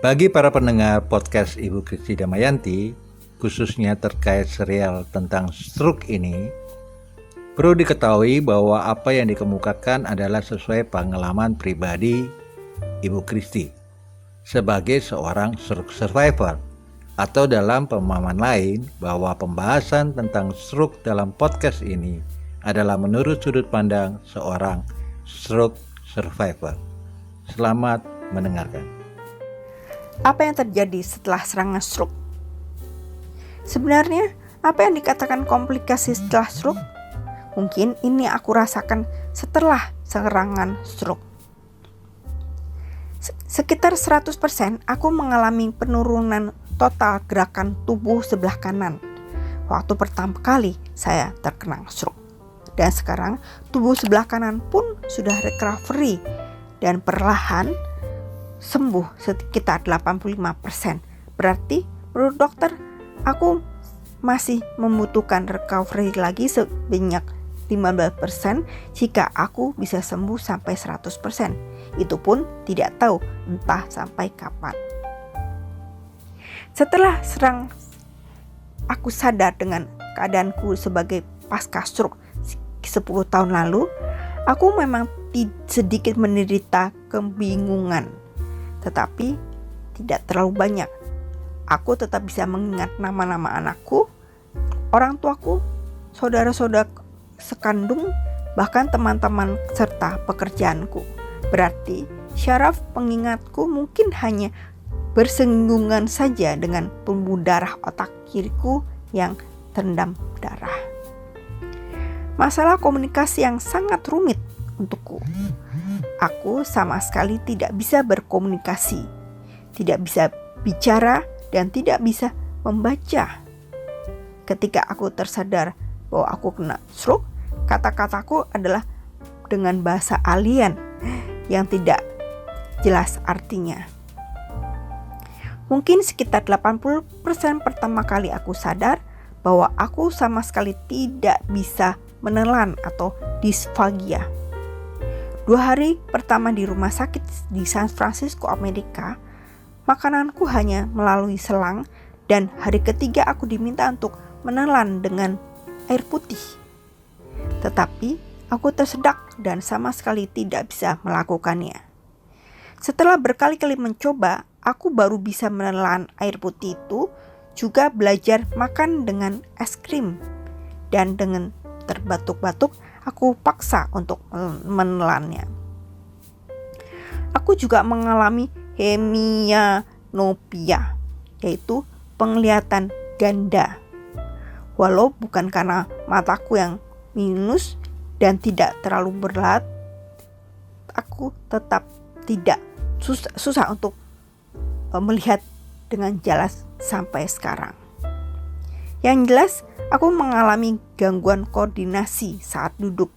Bagi para pendengar podcast Ibu Kristi Damayanti, khususnya terkait serial tentang stroke ini, perlu diketahui bahwa apa yang dikemukakan adalah sesuai pengalaman pribadi Ibu Kristi sebagai seorang stroke survivor, atau dalam pemahaman lain bahwa pembahasan tentang stroke dalam podcast ini adalah menurut sudut pandang seorang stroke survivor. Selamat mendengarkan. Apa yang terjadi setelah serangan stroke? Sebenarnya, apa yang dikatakan komplikasi setelah stroke? Mungkin ini aku rasakan setelah serangan stroke. Sekitar 100% aku mengalami penurunan total gerakan tubuh sebelah kanan waktu pertama kali saya terkena stroke. Dan sekarang tubuh sebelah kanan pun sudah recovery dan perlahan sembuh sekitar 85%. Berarti menurut dokter aku masih membutuhkan recovery lagi sebanyak 15% jika aku bisa sembuh sampai 100%. Itu pun tidak tahu entah sampai kapan. Setelah serang aku sadar dengan keadaanku sebagai pasca stroke 10 tahun lalu, aku memang sedikit menderita kebingungan, tetapi tidak terlalu banyak. Aku tetap bisa mengingat nama-nama anakku, orang tuaku, saudara-saudara sekandung, bahkan teman-teman serta pekerjaanku. Berarti syaraf pengingatku mungkin hanya bersinggungan saja dengan pembuluh darah otak kiriku yang terendam darah. Masalah komunikasi yang sangat rumit untukku. Aku sama sekali tidak bisa berkomunikasi, tidak bisa bicara, dan tidak bisa membaca. Ketika aku tersadar bahwa aku kena stroke, kata-kataku adalah dengan bahasa alien yang tidak jelas artinya. Mungkin sekitar 80% pertama kali aku sadar bahwa aku sama sekali tidak bisa menelan atau disfagia. 2 hari pertama di rumah sakit di San Francisco, Amerika, makananku hanya melalui selang, dan hari ketiga aku diminta untuk menelan dengan air putih. Tetapi aku tersedak dan sama sekali tidak bisa melakukannya. Setelah berkali-kali mencoba, aku baru bisa menelan air putih itu, juga belajar makan dengan es krim. Dan dengan terbatuk-batuk, aku paksa untuk menelannya. Aku juga mengalami hemianopia, yaitu penglihatan ganda. Walau bukan karena mataku yang minus dan tidak terlalu berat, aku tetap tidak susah untuk melihat dengan jelas sampai sekarang. Yang jelas, aku mengalami gangguan koordinasi saat duduk.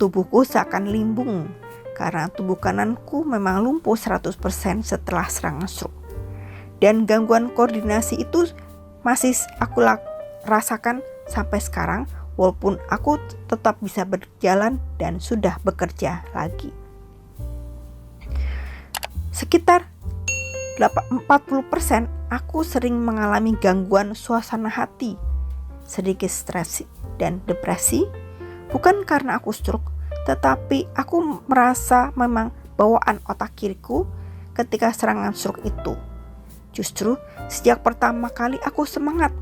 Tubuhku seakan limbung karena tubuh kananku memang lumpuh 100% setelah serangan stroke. Dan gangguan koordinasi itu masih aku rasakan sampai sekarang, walaupun aku tetap bisa berjalan dan sudah bekerja lagi. Sekitar 40% aku sering mengalami gangguan suasana hati, sedikit stres dan depresi, bukan karena aku stroke, tetapi aku merasa memang bawaan otak kiriku ketika serangan stroke itu. Justru sejak pertama kali aku semangat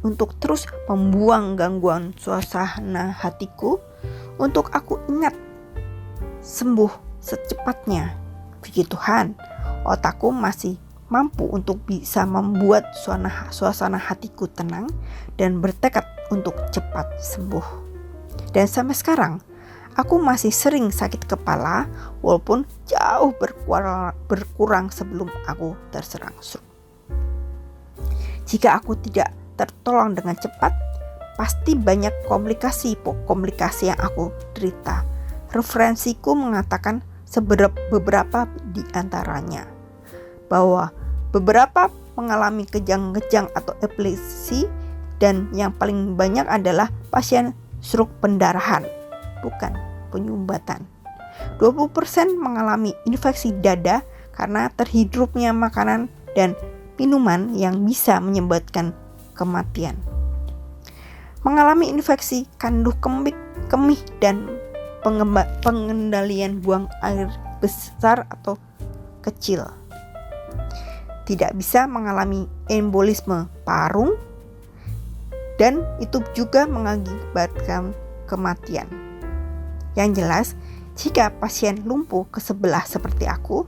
untuk terus membuang gangguan suasana hatiku, untuk aku ingat sembuh secepatnya. Puji Tuhan, otakku masih mampu untuk bisa membuat suasana hatiku tenang dan bertekad untuk cepat sembuh. Dan sampai sekarang, aku masih sering sakit kepala walaupun jauh berkurang sebelum aku terserang stroke. Jika aku tidak tertolong dengan cepat, pasti banyak komplikasi yang aku derita. Referensiku mengatakan beberapa di antaranya bahwa beberapa mengalami kejang-kejang atau epilepsi, dan yang paling banyak adalah pasien stroke pendarahan, bukan penyumbatan. 20% mengalami infeksi dada karena terhidrupnya makanan dan minuman yang bisa menyebabkan kematian. Mengalami infeksi kandung kemih dan pengendalian buang air besar atau kecil. Tidak bisa mengalami embolisme paru dan itu juga mengakibatkan kematian. Yang jelas, jika pasien lumpuh ke sebelah seperti aku,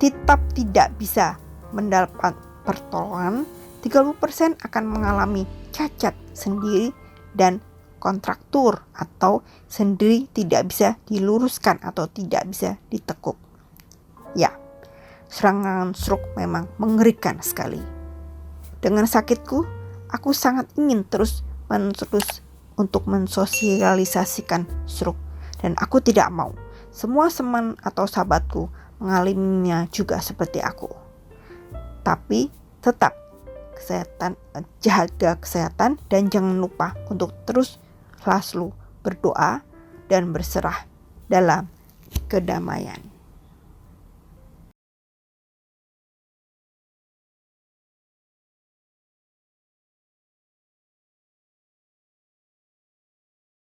tetap tidak bisa mendapat pertolongan, 30% akan mengalami cacat sendiri dan kontraktur atau sendi tidak bisa diluruskan atau tidak bisa ditekuk. Ya, serangan stroke memang mengerikan sekali. Dengan sakitku, aku sangat ingin terus untuk mensosialisasikan stroke, dan aku tidak mau semua teman atau sahabatku mengalaminya juga seperti aku. Tapi tetap jaga kesehatan dan jangan lupa untuk terus selalu berdoa dan berserah dalam kedamaian.